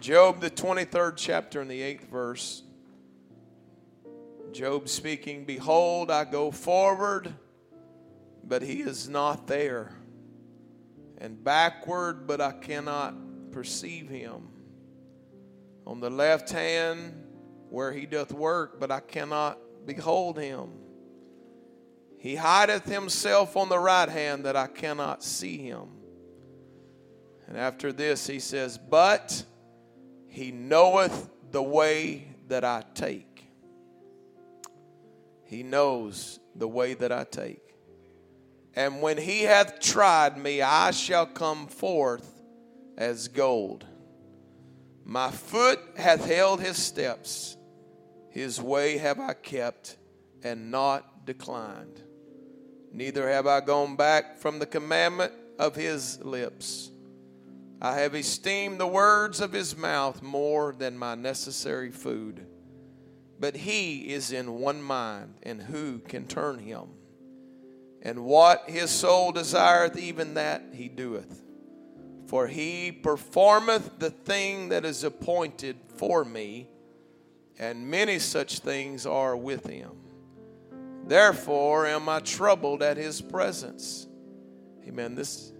Job, the 23rd chapter and the 8th verse. Job speaking, behold, I go forward, but he is not there, and backward, but I cannot perceive him. On the left hand, where he doth work, but I cannot behold him. He hideth himself on the right hand, that I cannot see him. And after this, he says, but he knoweth the way that I take. He knows the way that I take. And when he hath tried me, I shall come forth as gold. My foot hath held his steps. His way have I kept and not declined. Neither have I gone back from the commandment of his lips. I have esteemed the words of his mouth more than my necessary food. But he is in one mind, and who can turn him? And what his soul desireth, even that he doeth. For he performeth the thing that is appointed for me, and many such things are with him. Therefore am I troubled at his presence. Amen. This,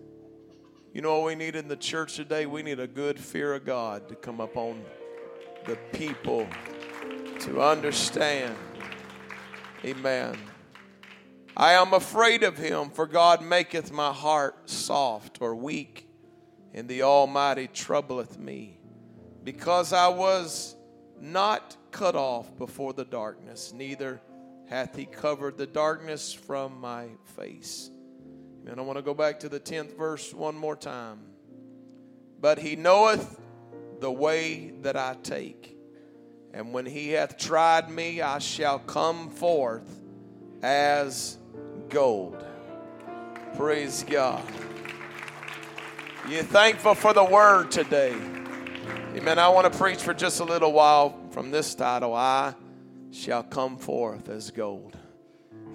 you know what we need in the church today? We need a good fear of God to come upon the people. To understand. Amen. I am afraid of him, for God maketh my heart soft or weak, and the Almighty troubleth me. Because I was not cut off before the darkness, neither hath he covered the darkness from my face. And I want to go back to the 10th verse one more time. But he knoweth the way that I take. And when he hath tried me, I shall come forth as gold. Praise God. You thankful for the word today? Amen. I want to preach for just a little while from this title, I shall come forth as gold.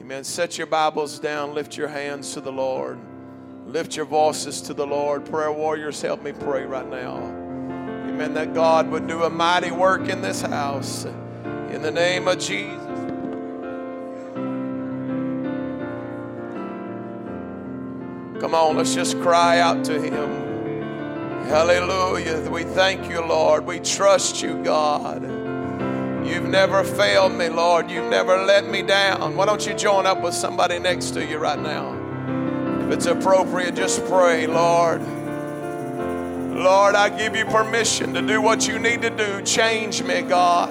Amen. Set your Bibles down. Lift your hands to the Lord. Lift your voices to the Lord. Prayer warriors, help me pray right now. Amen, that God would do a mighty work in this house. In the name of Jesus. Come on, let's just cry out to him. Hallelujah. We thank you, Lord. We trust you, God. You've never failed me, Lord. You've never let me down. Why don't you join up with somebody next to you right now? If it's appropriate, just pray, Lord. Lord, I give you permission to do what you need to do. Change me, God.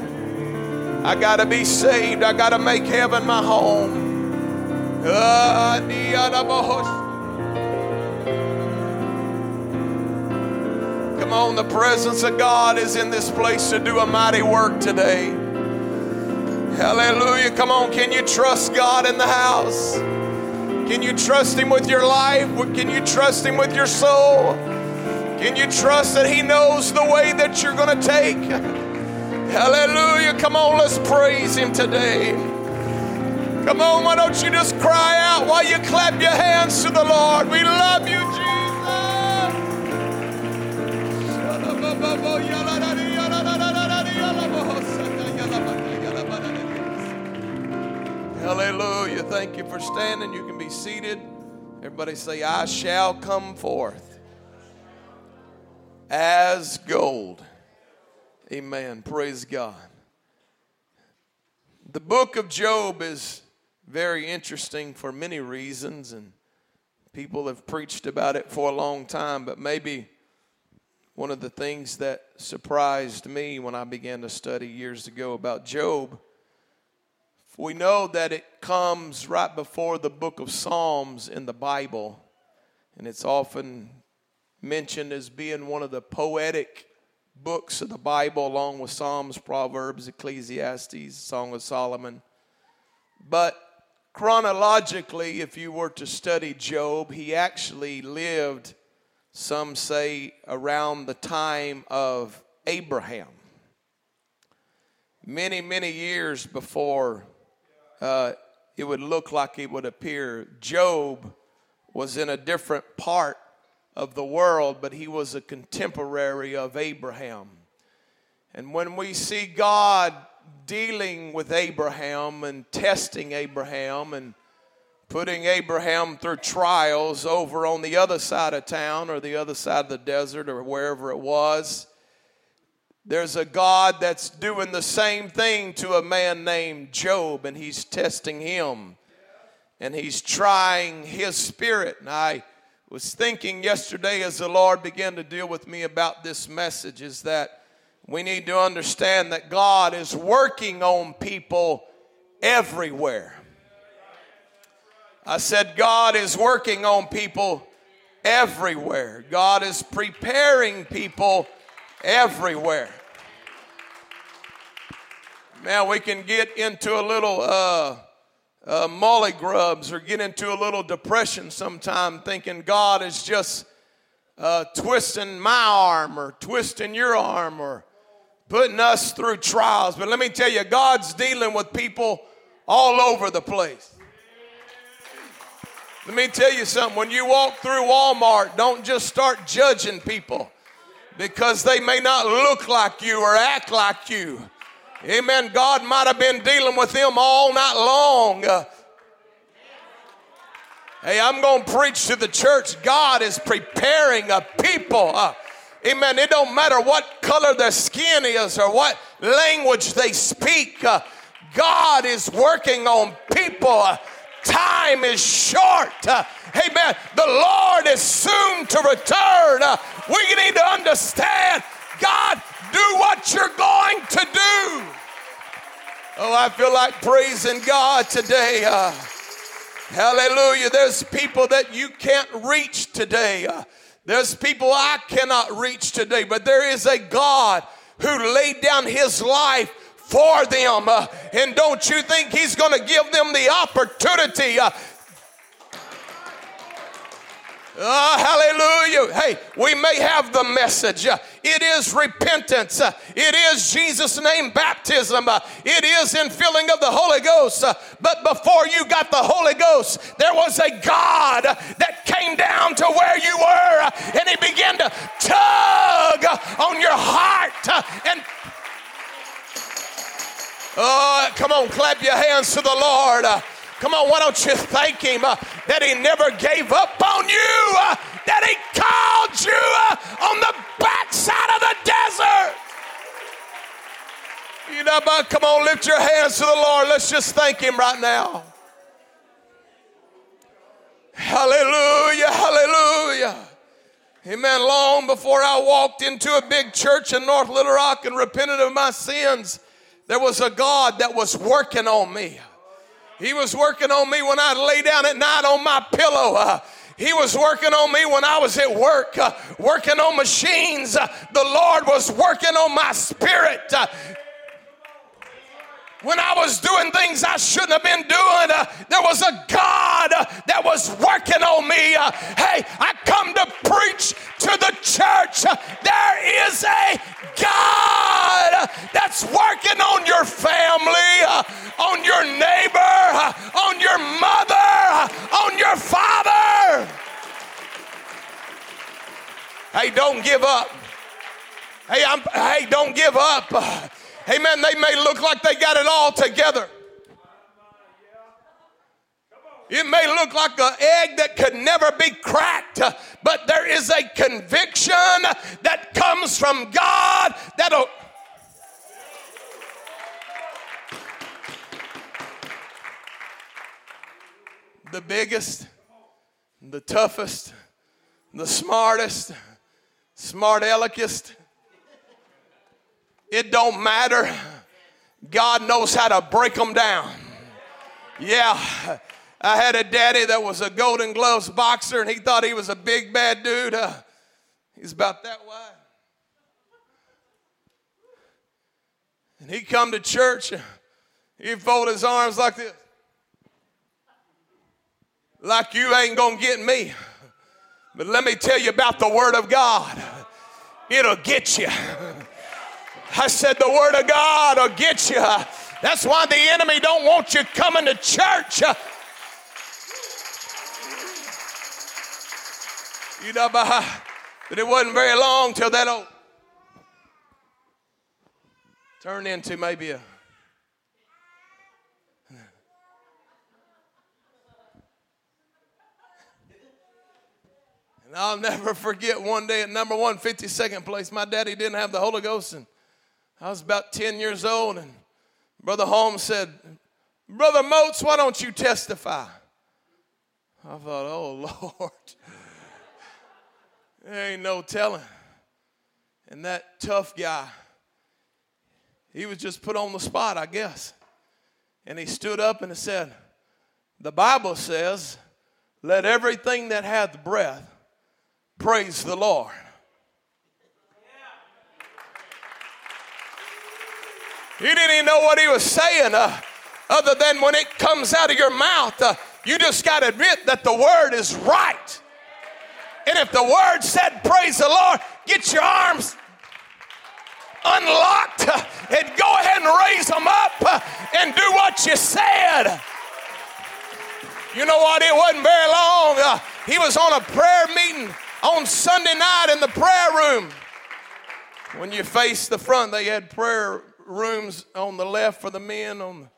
I got to be saved. I got to make heaven my home. Come on, the presence of God is in this place to do a mighty work today. Hallelujah. Come on, can you trust God in the house? Can you trust him with your life? Can you trust him with your soul? Can you trust that he knows the way that you're going to take? Hallelujah. Come on, let's praise him today. Come on, why don't you just cry out while you clap your hands to the Lord. We love you, Jesus. Hallelujah. Thank you for standing. You can be seated. Everybody say, I shall come forth. As gold. Amen. Praise God. The book of Job is very interesting for many reasons, and people have preached about it for a long time, but maybe one of the things that surprised me when I began to study years ago about Job, we know that it comes right before the book of Psalms in the Bible, and it's often mentioned as being one of the poetic books of the Bible, along with Psalms, Proverbs, Ecclesiastes, Song of Solomon. But chronologically, if you were to study Job, he actually lived, some say, around the time of Abraham. Many, many years before it would look like it would appear, Job was in a different part of the world, but he was a contemporary of Abraham. And when we see God dealing with Abraham and testing Abraham and putting Abraham through trials over on the other side of town or the other side of the desert or wherever it was, there's a God that's doing the same thing to a man named Job, and he's testing him, and he's trying his spirit. And I was thinking yesterday as the Lord began to deal with me about this message is that we need to understand that God is working on people everywhere. I said God is working on people everywhere. God is preparing people everywhere. Now we can get into a little mullygrubs or get into a little depression sometime thinking God is just twisting my arm or twisting your arm or putting us through trials. But let me tell you, God's dealing with people all over the place. Let me tell you something. When you walk through Walmart, don't just start judging people, because they may not look like you or act like you. Amen. God might have been dealing with them all night long. Hey, I'm going to preach to the church. God is preparing a people. Amen. It don't matter what color their skin is or what language they speak. God is working on people. Time is short. Amen. The Lord is soon to return. We need to understand, God, do what you're going to do. Oh, I feel like praising God today. Hallelujah. There's people that you can't reach today. There's people I cannot reach today. But there is a God who laid down his life for them. And don't you think he's going to give them the opportunity? Hallelujah. Hey, we may have the message. It is repentance. It is Jesus' name baptism. It is infilling of the Holy Ghost. But before you got the Holy Ghost, there was a God that came down to where you were, and he began to tug on your heart. Come on, clap your hands to the Lord. Come on, why don't you thank him that he never gave up on you, that he called you on the backside of the desert. You know, come on, lift your hands to the Lord. Let's just thank him right now. Hallelujah, hallelujah. Amen. Long before I walked into a big church in North Little Rock and repented of my sins, there was a God that was working on me. He was working on me when I lay down at night on my pillow. He was working on me when I was at work, working on machines. The Lord was working on my spirit. When I was doing things I shouldn't have been doing, there was a God that was working on me. Hey, I come to preach to the church. There is a God that's working on your family, on your neighbor, on your mother, on your father. Hey, don't give up. Hey, don't give up. Amen. They may look like they got it all together. It may look like an egg that could never be cracked, but there is a conviction that comes from God that'll... The biggest, the toughest, the smartest, smart-alecist, it don't matter. God knows how to break them down. Yeah, I had a daddy that was a Golden Gloves boxer, and he thought he was a big bad dude. He's about that wide. And he come to church. He fold his arms like this. Like you ain't going to get me. But let me tell you about the Word of God. It'll get you. I said the Word of God will get you. That's why the enemy don't want you coming to church. You know, but it wasn't very long till that old turn into maybe a... And I'll never forget one day at number 152nd place, my daddy didn't have the Holy Ghost, and I was about 10 years old, and Brother Holmes said, "Brother Motes, why don't you testify?" I thought, oh, Lord, there ain't no telling. And that tough guy, he was just put on the spot, I guess. And he stood up and he said, "The Bible says, let everything that hath breath praise the Lord." Yeah. You didn't even know what he was saying other than when it comes out of your mouth, you just got to admit that the word is right. And if the word said praise the Lord, get your arms unlocked and go ahead and raise them up and do what you said. You know what? It wasn't very long. He was on a prayer meeting on Sunday night in the prayer room. When you faced the front, they had prayer rooms on the left for the men, on the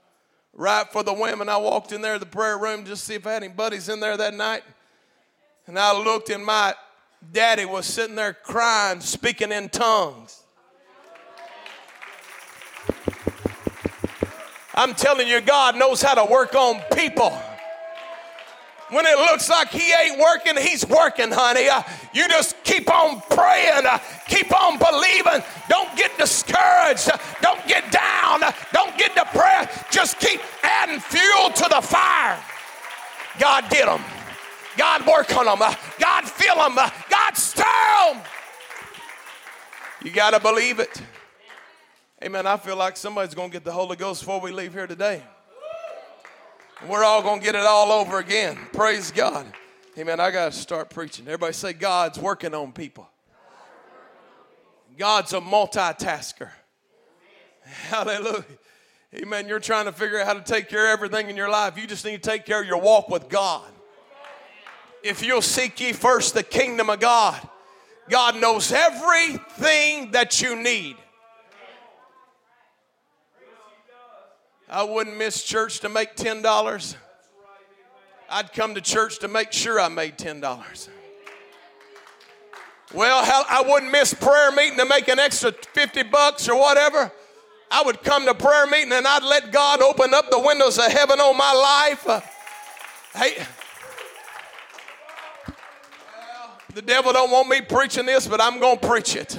right for the women. I walked in there, the prayer room, just to see if I had any buddies in there that night. And I looked, and my daddy was sitting there crying, speaking in tongues. I'm telling you, God knows how to work on people. When it looks like he ain't working, he's working, honey. You just keep on praying. Keep on believing. Don't get discouraged. Don't get down. Don't get depressed. Just keep adding fuel to the fire. God get them. God work on them. God fill them. God stir them. You got to believe it. Amen. I feel like somebody's going to get the Holy Ghost before we leave here today. We're all going to get it all over again. Praise God. Amen. I got to start preaching. Everybody say, God's working on people. God's a multitasker. Hallelujah. Amen. You're trying to figure out how to take care of everything in your life. You just need to take care of your walk with God. If you'll seek ye first the kingdom of God, God knows everything that you need. I wouldn't miss church to make $10. I'd come to church to make sure I made $10. Well, I wouldn't miss prayer meeting to make an extra $50 or whatever. I would come to prayer meeting and I'd let God open up the windows of heaven on my life. Hey, well, the devil don't want me preaching this, but I'm going to preach it.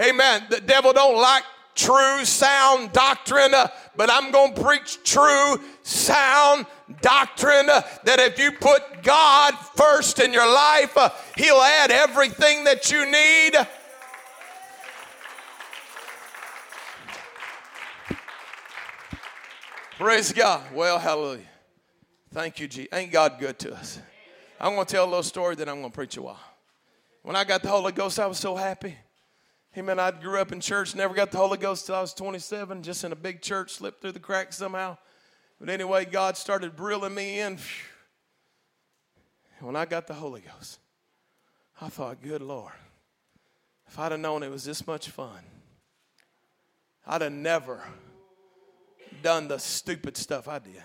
Amen. The devil don't like true, sound doctrine, but I'm going to preach true, sound doctrine that if you put God first in your life, he'll add everything that you need. Praise God. Well, hallelujah. Thank you, Jesus. Ain't God good to us? I'm going to tell a little story, then I'm going to preach a while. When I got the Holy Ghost, I was so happy. Amen. I grew up in church, never got the Holy Ghost till I was 27, just in a big church, slipped through the cracks somehow. But anyway, God started reeling me in. When I got the Holy Ghost, I thought, good Lord, if I'd have known it was this much fun, I'd have never done the stupid stuff I did.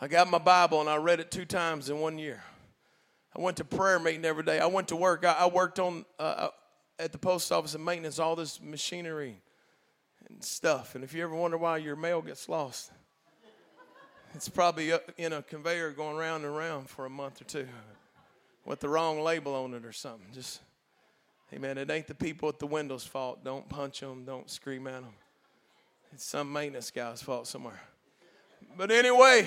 I got my Bible and I read it 2 times in 1 year. I went to prayer meeting every day. I went to work. I worked on... at the post office and maintenance, all this machinery and stuff. And if you ever wonder why your mail gets lost, it's probably in a conveyor going round and round for a month or two with the wrong label on it or something. Just, hey man, it ain't the people at the window's fault. Don't punch them. Don't scream at them. It's some maintenance guy's fault somewhere. But anyway,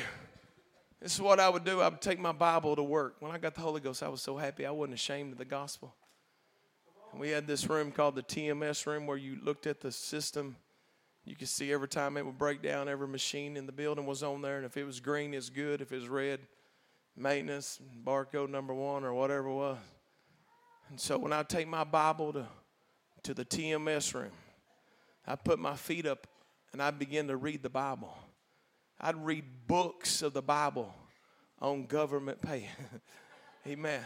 this is what I would do. I would take my Bible to work. When I got the Holy Ghost, I was so happy. I wasn't ashamed of the gospel. We had this room called the TMS room where you looked at the system. You could see every time it would break down, every machine in the building was on there. And if it was green, it's good. If it was red, maintenance, barcode number 1 or whatever it was. And so when I take my Bible to the TMS room, I put my feet up and I begin to read the Bible. I'd read books of the Bible on government pay. Amen.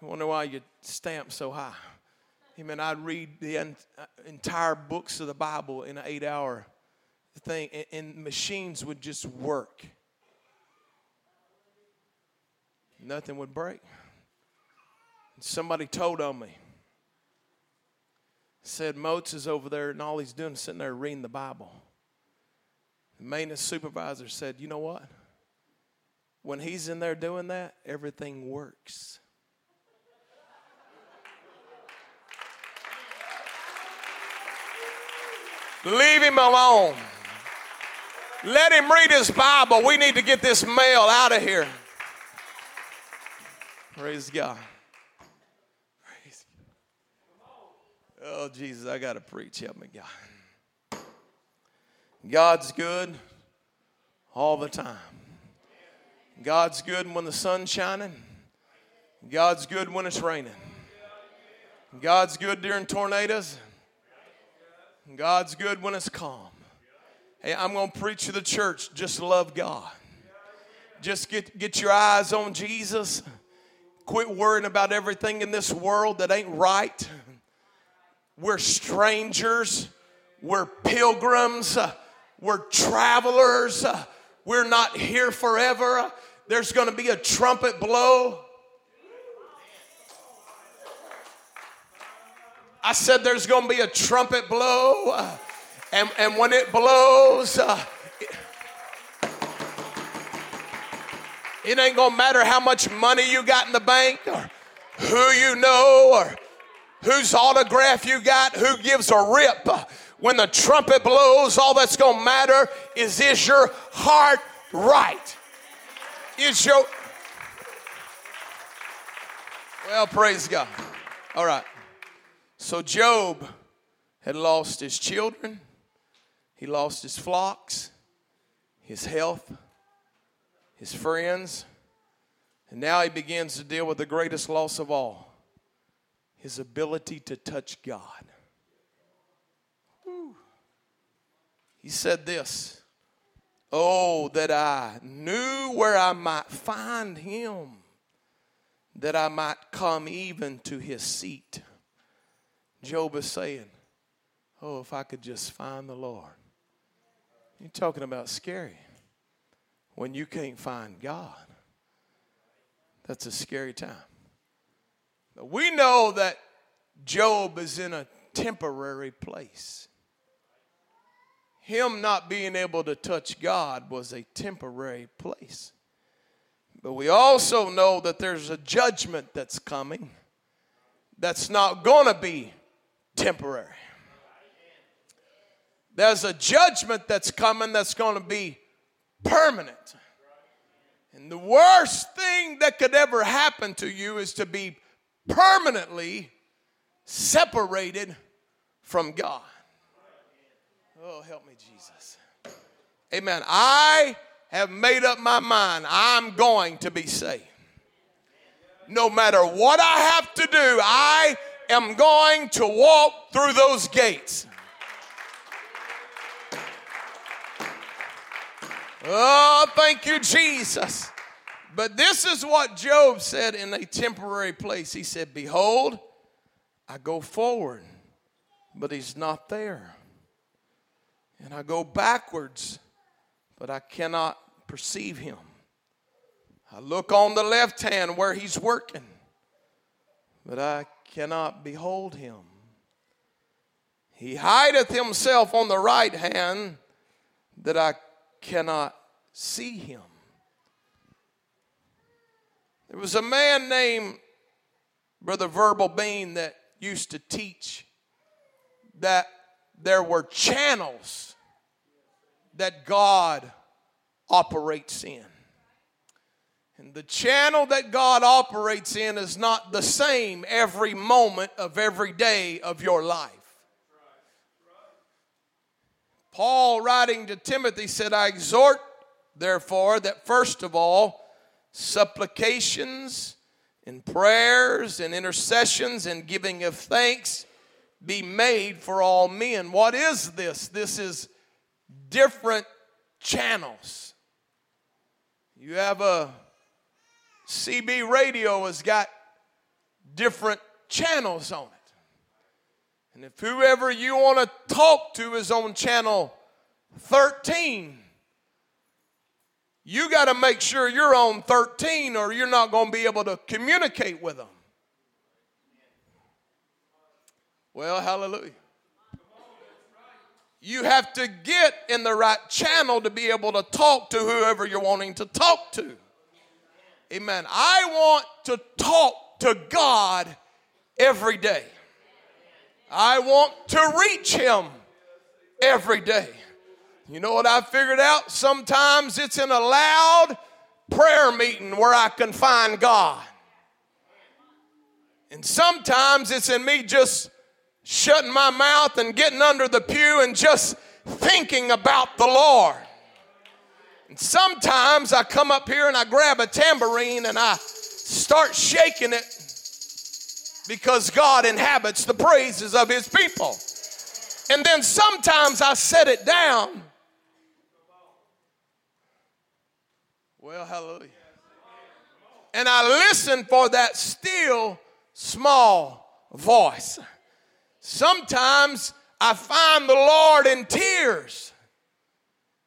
I wonder why your stamp's so high. Amen. I'd read the entire books of the Bible in an 8-hour thing, and machines would just work. Nothing would break. And somebody told on me. Said, Moats is over there, and all he's doing is sitting there reading the Bible. The maintenance supervisor said, you know what? When he's in there doing that, everything works. Leave him alone. Let him read his Bible. We need to get this mail out of here. Praise God. Praise God. Oh, Jesus, I got to preach. Help me, God. God's good all the time. God's good when the sun's shining. God's good when it's raining. God's good during tornadoes. God's good when it's calm. Hey, I'm going to preach to the church. Just love God. Just get your eyes on Jesus. Quit worrying about everything in this world that ain't right. We're strangers. We're pilgrims. We're travelers. We're not here forever. There's going to be a trumpet blow. I said there's going to be a trumpet blow, and when it blows, it ain't going to matter how much money you got in the bank or who you know or whose autograph you got, who gives a rip. When the trumpet blows, all that's going to matter is your heart right? Well, praise God. All right. So Job had lost his children, he lost his flocks, his health, his friends, and now he begins to deal with the greatest loss of all, his ability to touch God. Whew. He said this, oh, that I knew where I might find him, that I might come even to his seat. Job is saying, oh, if I could just find the Lord. You're talking about scary. When you can't find God, that's a scary time. But we know that Job is in a temporary place. Him not being able to touch God was a temporary place. But we also know that there's a judgment that's coming that's not going to be temporary. There's a judgment that's coming that's going to be permanent. And the worst thing that could ever happen to you is to be permanently separated from God. Oh, help me, Jesus. Amen. I have made up my mind. I'm going to be saved. No matter what I have to do, I am going to walk through those gates. Oh, thank you, Jesus. But this is what Job said in a temporary place. He said, behold, I go forward, but he's not there. And I go backwards, but I cannot perceive him. I look on the left hand where he's working, but I cannot behold him. He hideth himself on the right hand, that I cannot see him. There was a man named Brother Verbal Bean that used to teach that there were channels that God operates in. And the channel that God operates in is not the same every moment of every day of your life. Paul, writing to Timothy, said, I exhort, therefore, that first of all, supplications and prayers and intercessions and giving of thanks be made for all men. What is this? This is different channels. You have a CB radio has got different channels on it. And if whoever you want to talk to is on channel 13, you got to make sure you're on 13 or you're not going to be able to communicate with them. Well, hallelujah. You have to get in the right channel to be able to talk to whoever you're wanting to talk to. Amen. I want to talk to God every day. I want to reach Him every day. You know what I figured out? Sometimes it's in a loud prayer meeting where I can find God. And sometimes it's in me just shutting my mouth and getting under the pew and just thinking about the Lord. And sometimes I come up here and I grab a tambourine and I start shaking it because God inhabits the praises of His people. And then sometimes I set it down. Well, hallelujah. And I listen for that still small voice. Sometimes I find the Lord in tears.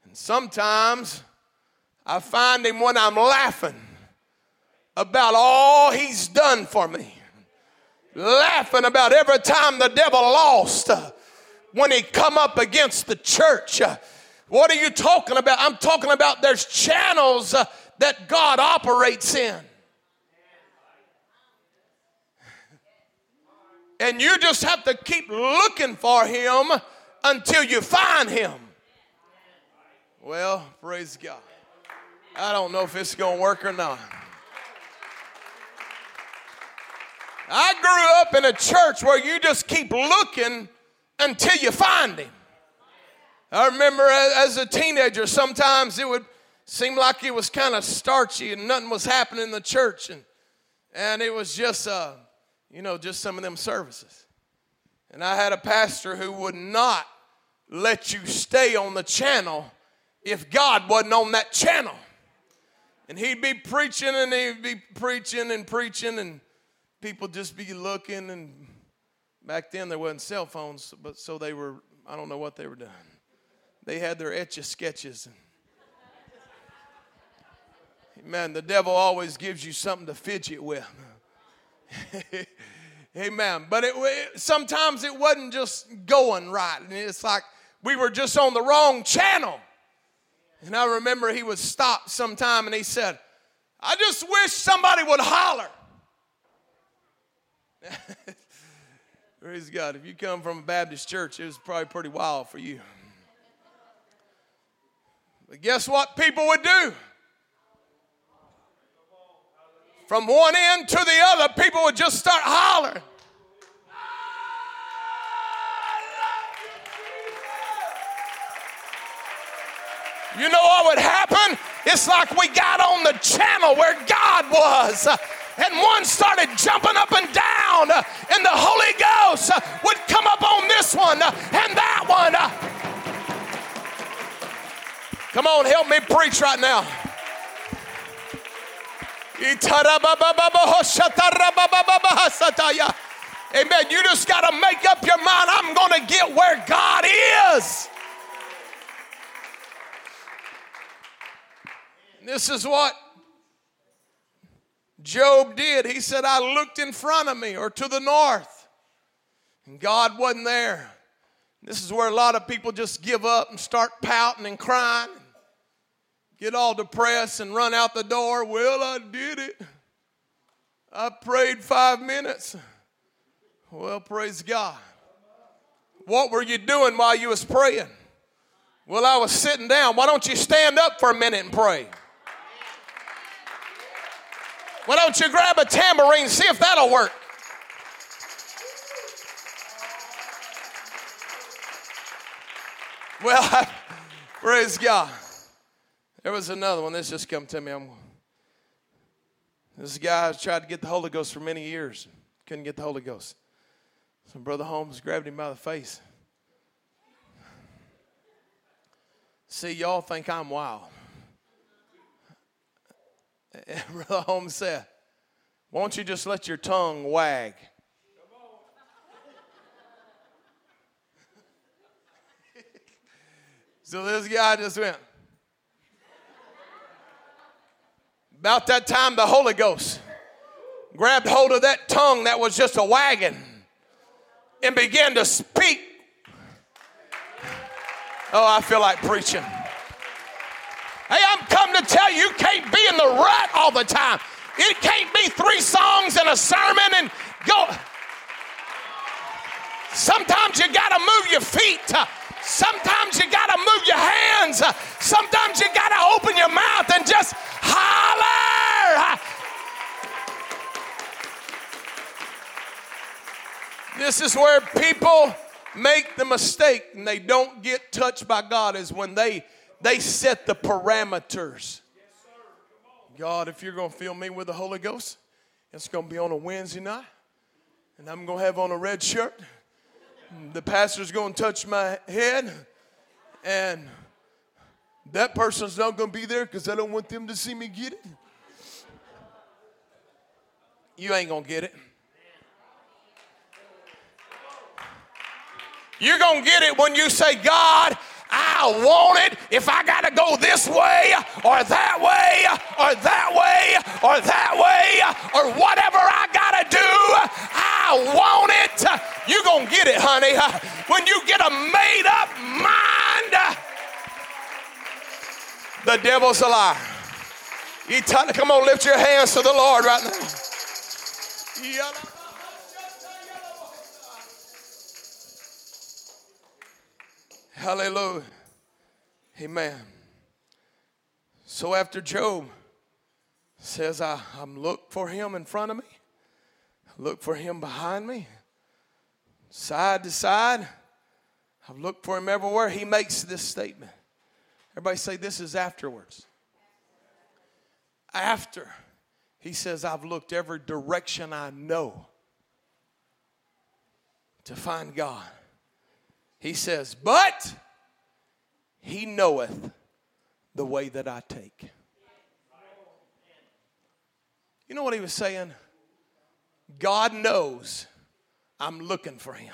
And sometimes I find Him when I'm laughing about all He's done for me. Laughing about every time the devil lost when he come up against the church. What are you talking about? I'm talking about there's channels that God operates in. And you just have to keep looking for Him until you find Him. Well, praise God. I don't know if it's going to work or not. I grew up in a church where you just keep looking until you find Him. I remember as a teenager, sometimes it would seem like it was kind of starchy and nothing was happening in the church. And it was just just some of them services. And I had a pastor who would not let you stay on the channel if God wasn't on that channel. And he'd be preaching and he'd be preaching and people just be looking. And back then there wasn't cell phones, but so they were, I don't know what they were doing. They had their Etch-a-Sketches. Man, the devil always gives you something to fidget with. Amen. But sometimes it wasn't just going right. And it's like we were just on the wrong channel. And I remember he would stop sometime and he said, I just wish somebody would holler. Praise God. If you come from a Baptist church, it was probably pretty wild for you. But guess what people would do? From one end to the other, people would just start hollering. You know what would happen? It's like we got on the channel where God was, and one started jumping up and down, and the Holy Ghost would come up on this one and that one. Come on, help me preach right now. Amen. You just got to make up your mind. I'm going to get where God is. And this is what Job did. He said, I looked in front of me or to the north, and God wasn't there. This is where a lot of people just give up and start pouting and crying. Get all depressed and run out the door. Well, I did it. I prayed 5 minutes. Well, praise God. What were you doing while you was praying? Well, I was sitting down. Why don't you stand up for a minute and pray? Why don't you grab a tambourine and see if that'll work? Well, praise God. There was another one. This just come to me. This guy tried to get the Holy Ghost for many years. Couldn't get the Holy Ghost. So Brother Holmes grabbed him by the face. See, y'all think I'm wild. And Brother Holmes said, why don't you just let your tongue wag? So this guy just went. About that time, the Holy Ghost grabbed hold of that tongue that was just a wagon and began to speak. Oh, I feel like preaching. Hey, I'm come to tell you, you can't be in the rut all the time. It can't be 3 songs and a sermon and go. Sometimes you got to move your feet. Sometimes you got to move your hands. Sometimes you got to open your mouth and just holler. This is where people make the mistake and they don't get touched by God, is when they set the parameters. God, if you're going to fill me with the Holy Ghost, it's going to be on a Wednesday night, and I'm going to have on a red shirt. The pastor's going to touch my head, and that person's not going to be there because I don't want them to see me get it. You ain't going to get it. You're going to get it when you say, God, I want it if I got to go this way or that way or that way or that way or whatever I got to do. I want it. You're going to get it, honey. When you get a made up mind, the devil's a liar. Come on, lift your hands to the Lord right now. Hallelujah. Amen. So after Job says, I'm look for him in front of me, look for him behind me, side to side, I've looked for him everywhere, he makes this statement. Everybody say, this is afterwards. After he says, I've looked every direction I know to find God. He says, but he knoweth the way that I take. You know what he was saying? God knows I'm looking for him.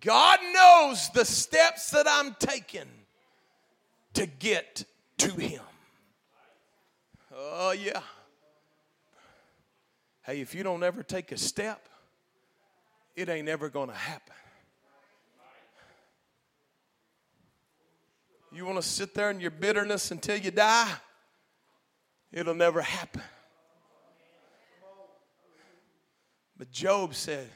God knows the steps that I'm taking to get to him. Oh, yeah. Hey, if you don't ever take a step, it ain't ever going to happen. You want to sit there in your bitterness until you die? It'll never happen. But Job said,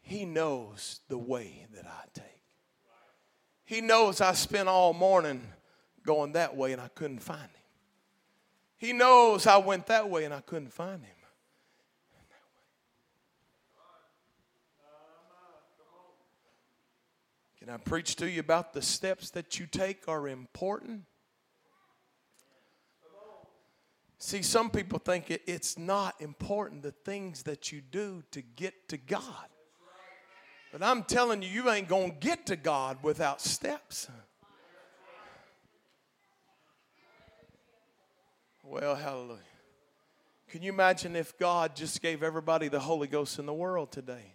he knows the way that I take. He knows I spent all morning going that way and I couldn't find him. He knows I went that way and I couldn't find him. Can I preach to you about the steps that you take are important? See, some people think it's not important, the things that you do to get to God. But I'm telling you, you ain't going to get to God without steps. Well, hallelujah. Can you imagine if God just gave everybody the Holy Ghost in the world today?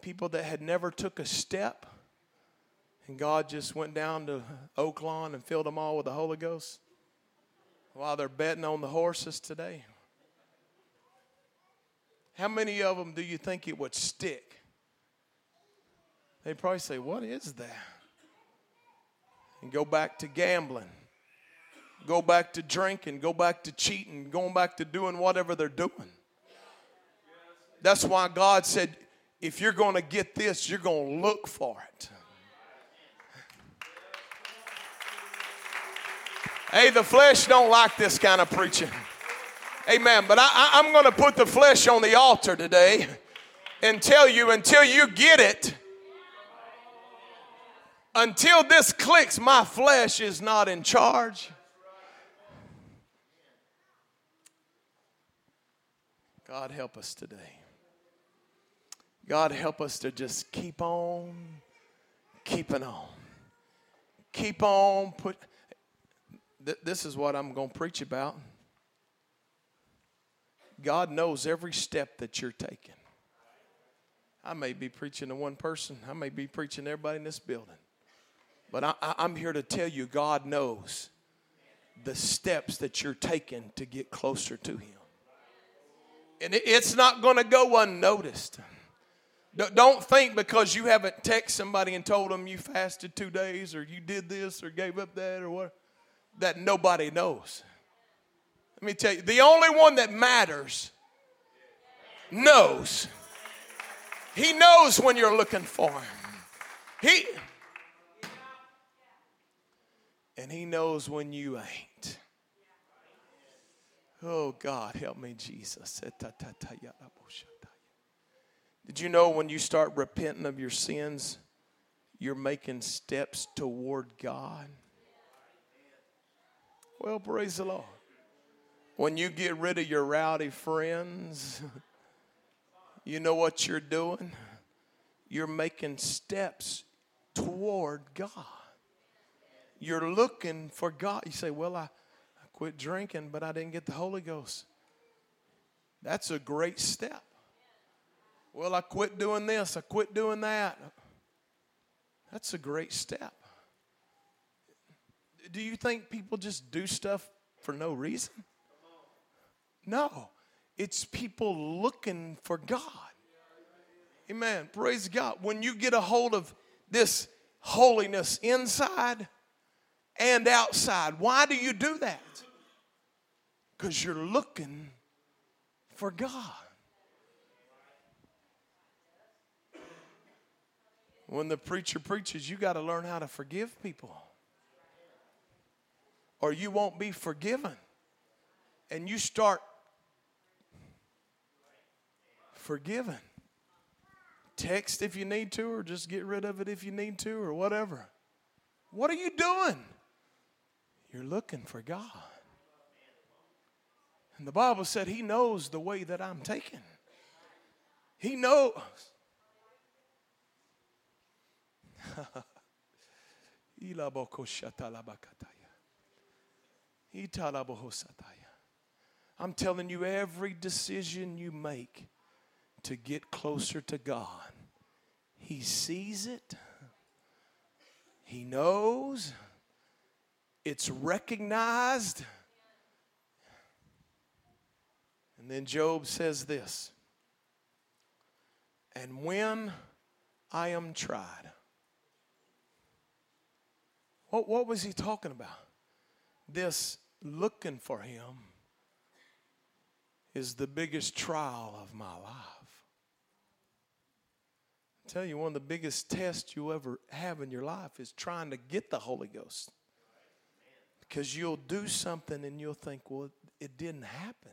People that had never took a step, and God just went down to Oak Lawn and filled them all with the Holy Ghost while they're betting on the horses today. How many of them do you think it would stick? They'd probably say, what is that? And go back to gambling, go back to drinking, go back to cheating, going back to doing whatever they're doing. That's why God said, if you're going to get this, you're going to look for it. Hey, the flesh don't like this kind of preaching. Amen. But I'm going to put the flesh on the altar today and tell you, until you get it, until this clicks, my flesh is not in charge. God help us today. God, help us to just keep on keeping on. Keep on putting. This is what I'm going to preach about. God knows every step that you're taking. I may be preaching to one person. I may be preaching to everybody in this building. But I'm here to tell you, God knows the steps that you're taking to get closer to Him. And it's not going to go unnoticed. Don't think because you haven't texted somebody and told them you fasted 2 days or you did this or gave up that or what, that nobody knows. Let me tell you, the only one that matters knows. He knows when you're looking for Him. He knows when you ain't. Oh, God, help me, Jesus. Did you know when you start repenting of your sins, you're making steps toward God? Well, praise the Lord. When you get rid of your rowdy friends, you know what you're doing? You're making steps toward God. You're looking for God. You say, well, I quit drinking, but I didn't get the Holy Ghost. That's a great step. Well, I quit doing this. I quit doing that. That's a great step. Do you think people just do stuff for no reason? No. It's people looking for God. Amen. Praise God. When you get a hold of this holiness inside and outside. Why do you do that? Because you're looking for God. When the preacher preaches, you got to learn how to forgive people, or you won't be forgiven. And you start forgiving. Text if you need to, or just get rid of it if you need to, or whatever. What are you doing? You're looking for God. And the Bible said He knows the way that I'm taking. He knows. I'm telling you, every decision you make to get closer to God, He sees it. He knows. It's recognized. And then Job says this. And when I am tried. What was he talking about? This looking for Him is the biggest trial of my life. Tell you, one of the biggest tests you ever have in your life is trying to get the Holy Ghost, because you'll do something and you'll think, well, it didn't happen.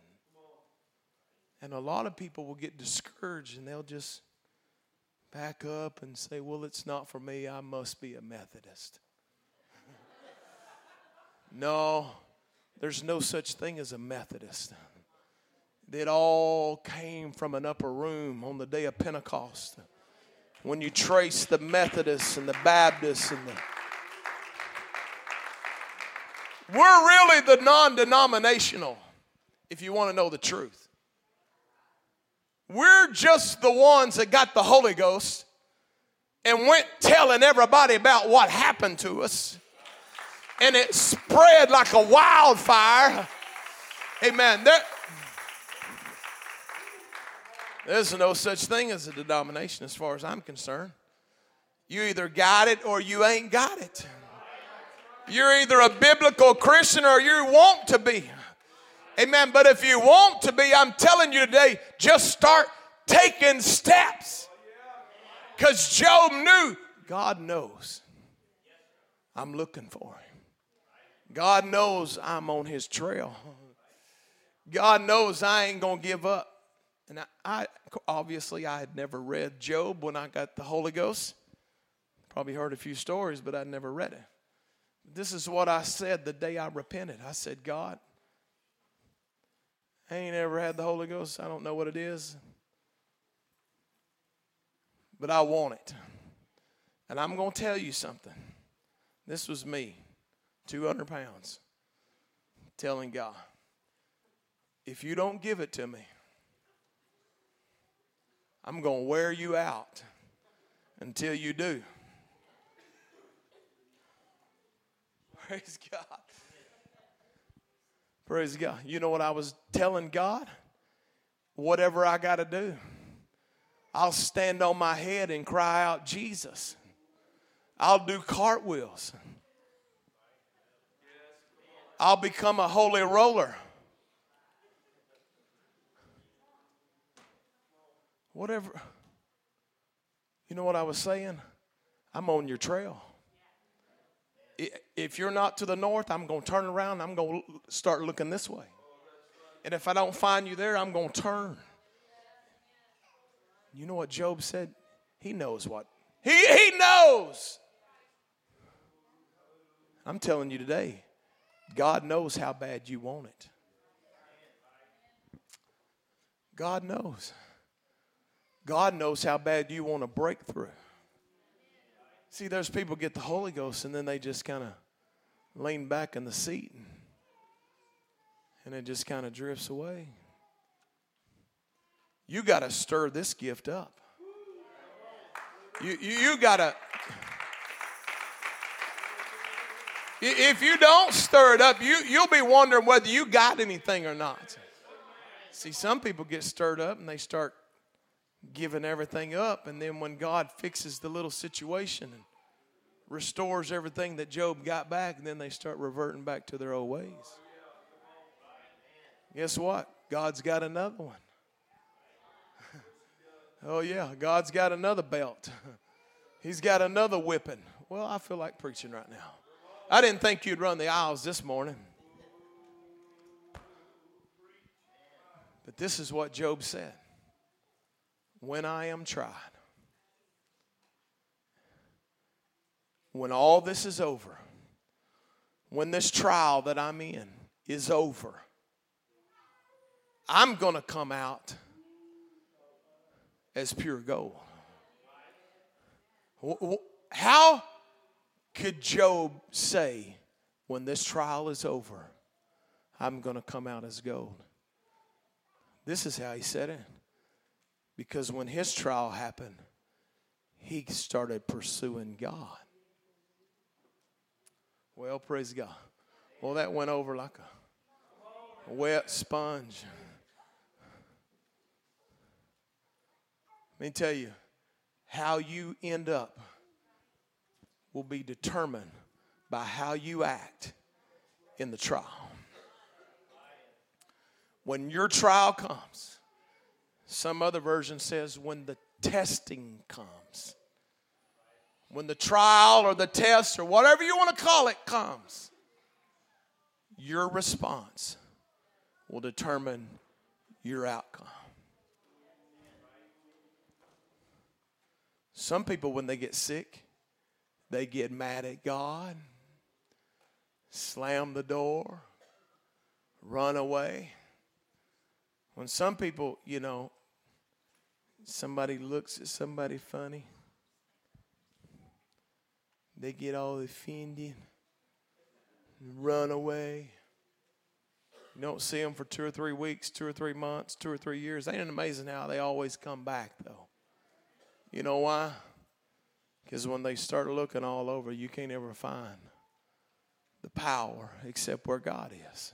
And a lot of people will get discouraged and they'll just back up and say, well, it's not for me, I must be a Methodist. No, there's no such thing as a Methodist. It all came from an upper room on the day of Pentecost. When you trace the Methodists and the Baptists and we're really the non-denominational, if you want to know the truth. We're just the ones that got the Holy Ghost and went telling everybody about what happened to us. And it spread like a wildfire. Amen. There's no such thing as a denomination as far as I'm concerned. You either got it or you ain't got it. You're either a biblical Christian or you want to be. Amen. But if you want to be, I'm telling you today, just start taking steps. Because Job knew, God knows I'm looking for Him. God knows I'm on His trail. God knows I ain't going to give up. And I had never read Job when I got the Holy Ghost. Probably heard a few stories, but I never read it. This is what I said the day I repented. I said, God, I ain't ever had the Holy Ghost. I don't know what it is. But I want it. And I'm going to tell you something. This was me, 200 pounds, telling God, if you don't give it to me, I'm going to wear you out until you do. Praise God. Praise God. You know what I was telling God? Whatever I got to do, I'll stand on my head and cry out, Jesus. I'll do cartwheels. I'll become a holy roller. Whatever. You know what I was saying? I'm on your trail. If you're not to the north, I'm going to turn around. I'm going to start looking this way. And if I don't find you there, I'm going to turn. You know what Job said? He knows what. He knows. I'm telling you today, God knows how bad you want it. God knows. God knows how bad you want a breakthrough. See, there's people get the Holy Ghost, and then they just kind of lean back in the seat, and it just kind of drifts away. You got to stir this gift up. You got to. If you don't stir it up, you'll be wondering whether you got anything or not. See, some people get stirred up, and they start giving everything up, and then when God fixes the little situation and restores everything that Job got back, and then they start reverting back to their old ways. Guess what? God's got another one. Oh yeah, God's got another belt. He's got another whipping. Well, I feel like preaching right now. I didn't think you'd run the aisles this morning. But this is what Job said. When I am tried, when all this is over, when this trial that I'm in is over, I'm going to come out as pure gold. How could Job say, when this trial is over, I'm going to come out as gold? This is how he said it. Because when his trial happened, he started pursuing God. Well, praise God. Well, that went over like a wet sponge. Let me tell you, how you end up will be determined by how you act in the trial. When your trial comes, some other version says when the testing comes. When the trial or the test or whatever you want to call it comes, your response will determine your outcome. Some people, when they get sick, they get mad at God, slam the door, run away. When some people, you know, somebody looks at somebody funny, they get all offended and run away. You don't see them for 2 or 3 weeks, 2 or 3 months, 2 or 3 years. Ain't it amazing how they always come back, though? You know why? Because when they start looking all over, you can't ever find the power except where God is.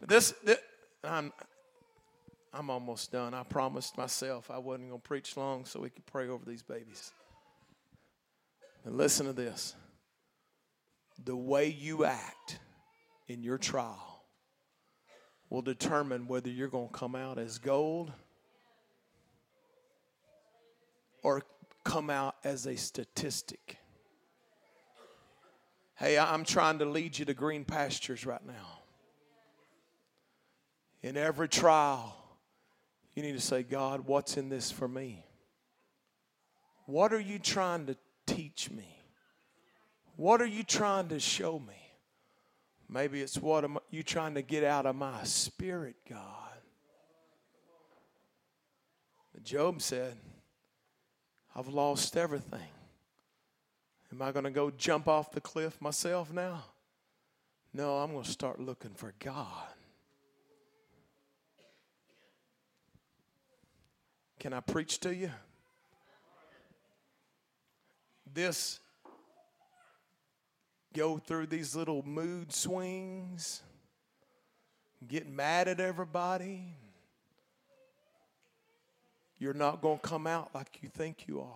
But I'm almost done. I promised myself I wasn't going to preach long so we could pray over these babies. And listen to this. The way you act in your trial will determine whether you're going to come out as gold or come out as a statistic. Hey, I'm trying to lead you to green pastures right now. In every trial, you need to say, God, what's in this for me? What are you trying to teach me? What are you trying to show me? Maybe it's what am you trying to get out of my spirit, God. But Job said, I've lost everything. Am I going to go jump off the cliff myself now? No, I'm going to start looking for God. Can I preach to you? This, go through these little mood swings, get mad at everybody. You're not going to come out like you think you are.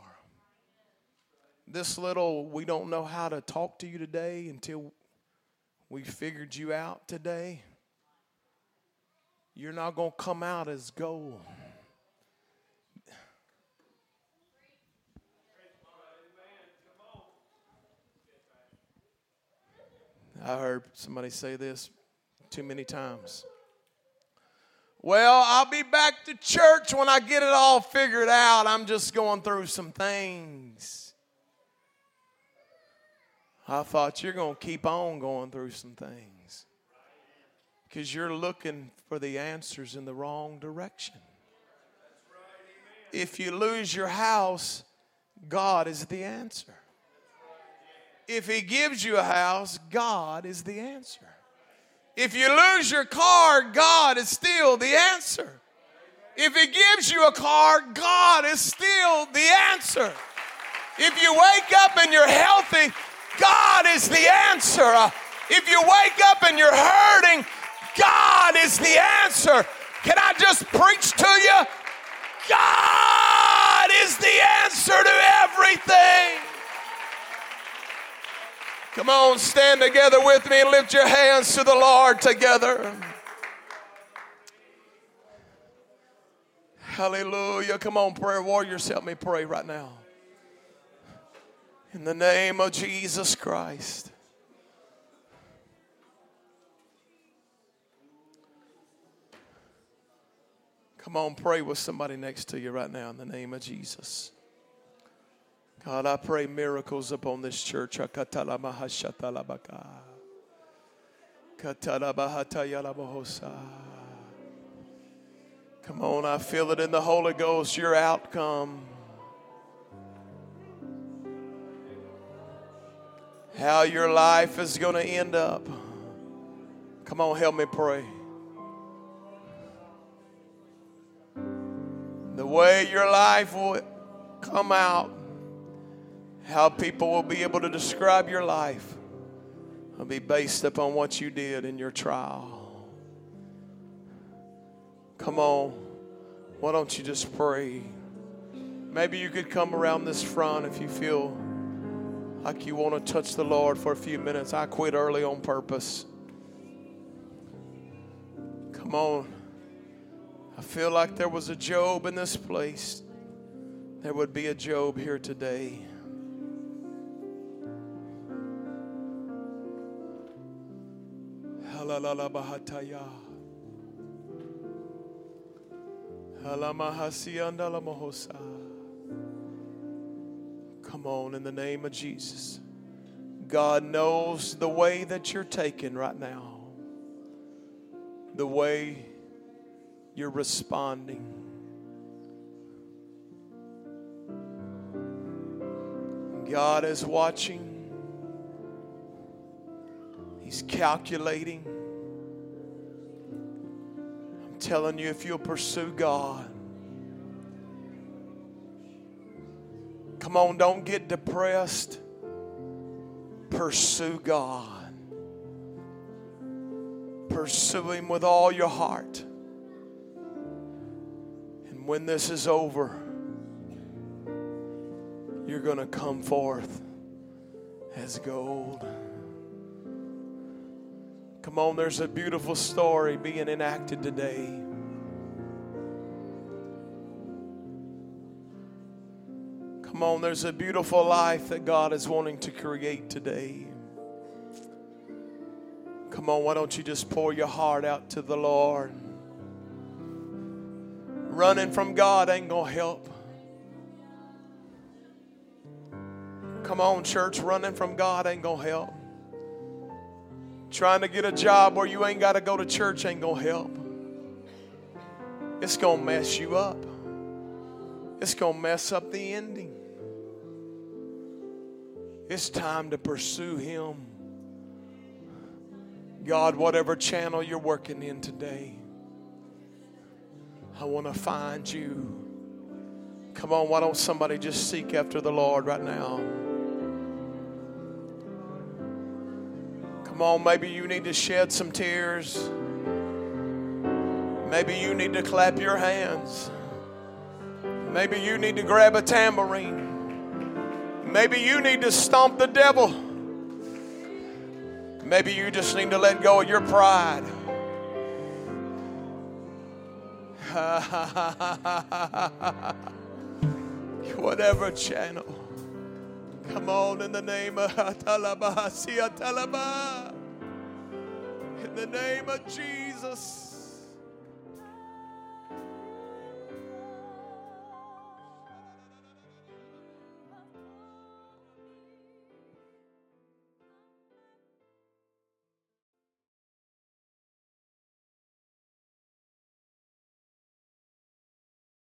This little, we don't know how to talk to you today until we figured you out today. You're not going to come out as gold. I heard somebody say this too many times. Well, I'll be back to church when I get it all figured out. I'm just going through some things. I thought you're going to keep on going through some things because you're looking for the answers in the wrong direction. If you lose your house, God is the answer. If he gives you a house, God is the answer. If you lose your car, God is still the answer. If he gives you a car, God is still the answer. If you wake up and you're healthy, God is the answer. If you wake up and you're hurting, God is the answer. Can I just preach to you? God is the answer to everything. Come on, stand together with me and lift your hands to the Lord together. Hallelujah. Come on, prayer warriors, help me pray right now. In the name of Jesus Christ. Come on, pray with somebody next to you right now in the name of Jesus. God, I pray miracles upon this church. Come on, I feel it in the Holy Ghost, your outcome. How your life is going to end up. Come on, help me pray. The way your life will come out. How people will be able to describe your life will be based upon what you did in your trial. Come on, why don't you just pray? Maybe you could come around this front if you feel like you want to touch the Lord for a few minutes. I quit early on purpose. Come on. I feel like there was a Job in this place. There would be a Job here today. Hallelujah. Come on, in the name of Jesus. God knows the way that you're taking right now. The way you're responding. God is watching. He's calculating. I'm telling you, if you'll pursue God. Come on, don't get depressed. Pursue God. Pursue Him with all your heart. And when this is over, you're going to come forth as gold. Come on, there's a beautiful story being enacted today. Come on, there's a beautiful life that God is wanting to create today. Come on, why don't you just pour your heart out to the Lord? Running from God ain't going to help. Come on, church, running from God ain't going to help. Trying to get a job where you ain't got to go to church ain't going to help. It's going to mess you up. It's going to mess up the ending. It's time to pursue Him. God, whatever channel you're working in today, I want to find you. Come on, why don't somebody just seek after the Lord right now? Come on, maybe you need to shed some tears. Maybe you need to clap your hands. Maybe you need to grab a tambourine. Maybe you need to stomp the devil. Maybe you just need to let go of your pride. Whatever channel. Come on, in the name of Atalaba, in the name of Jesus.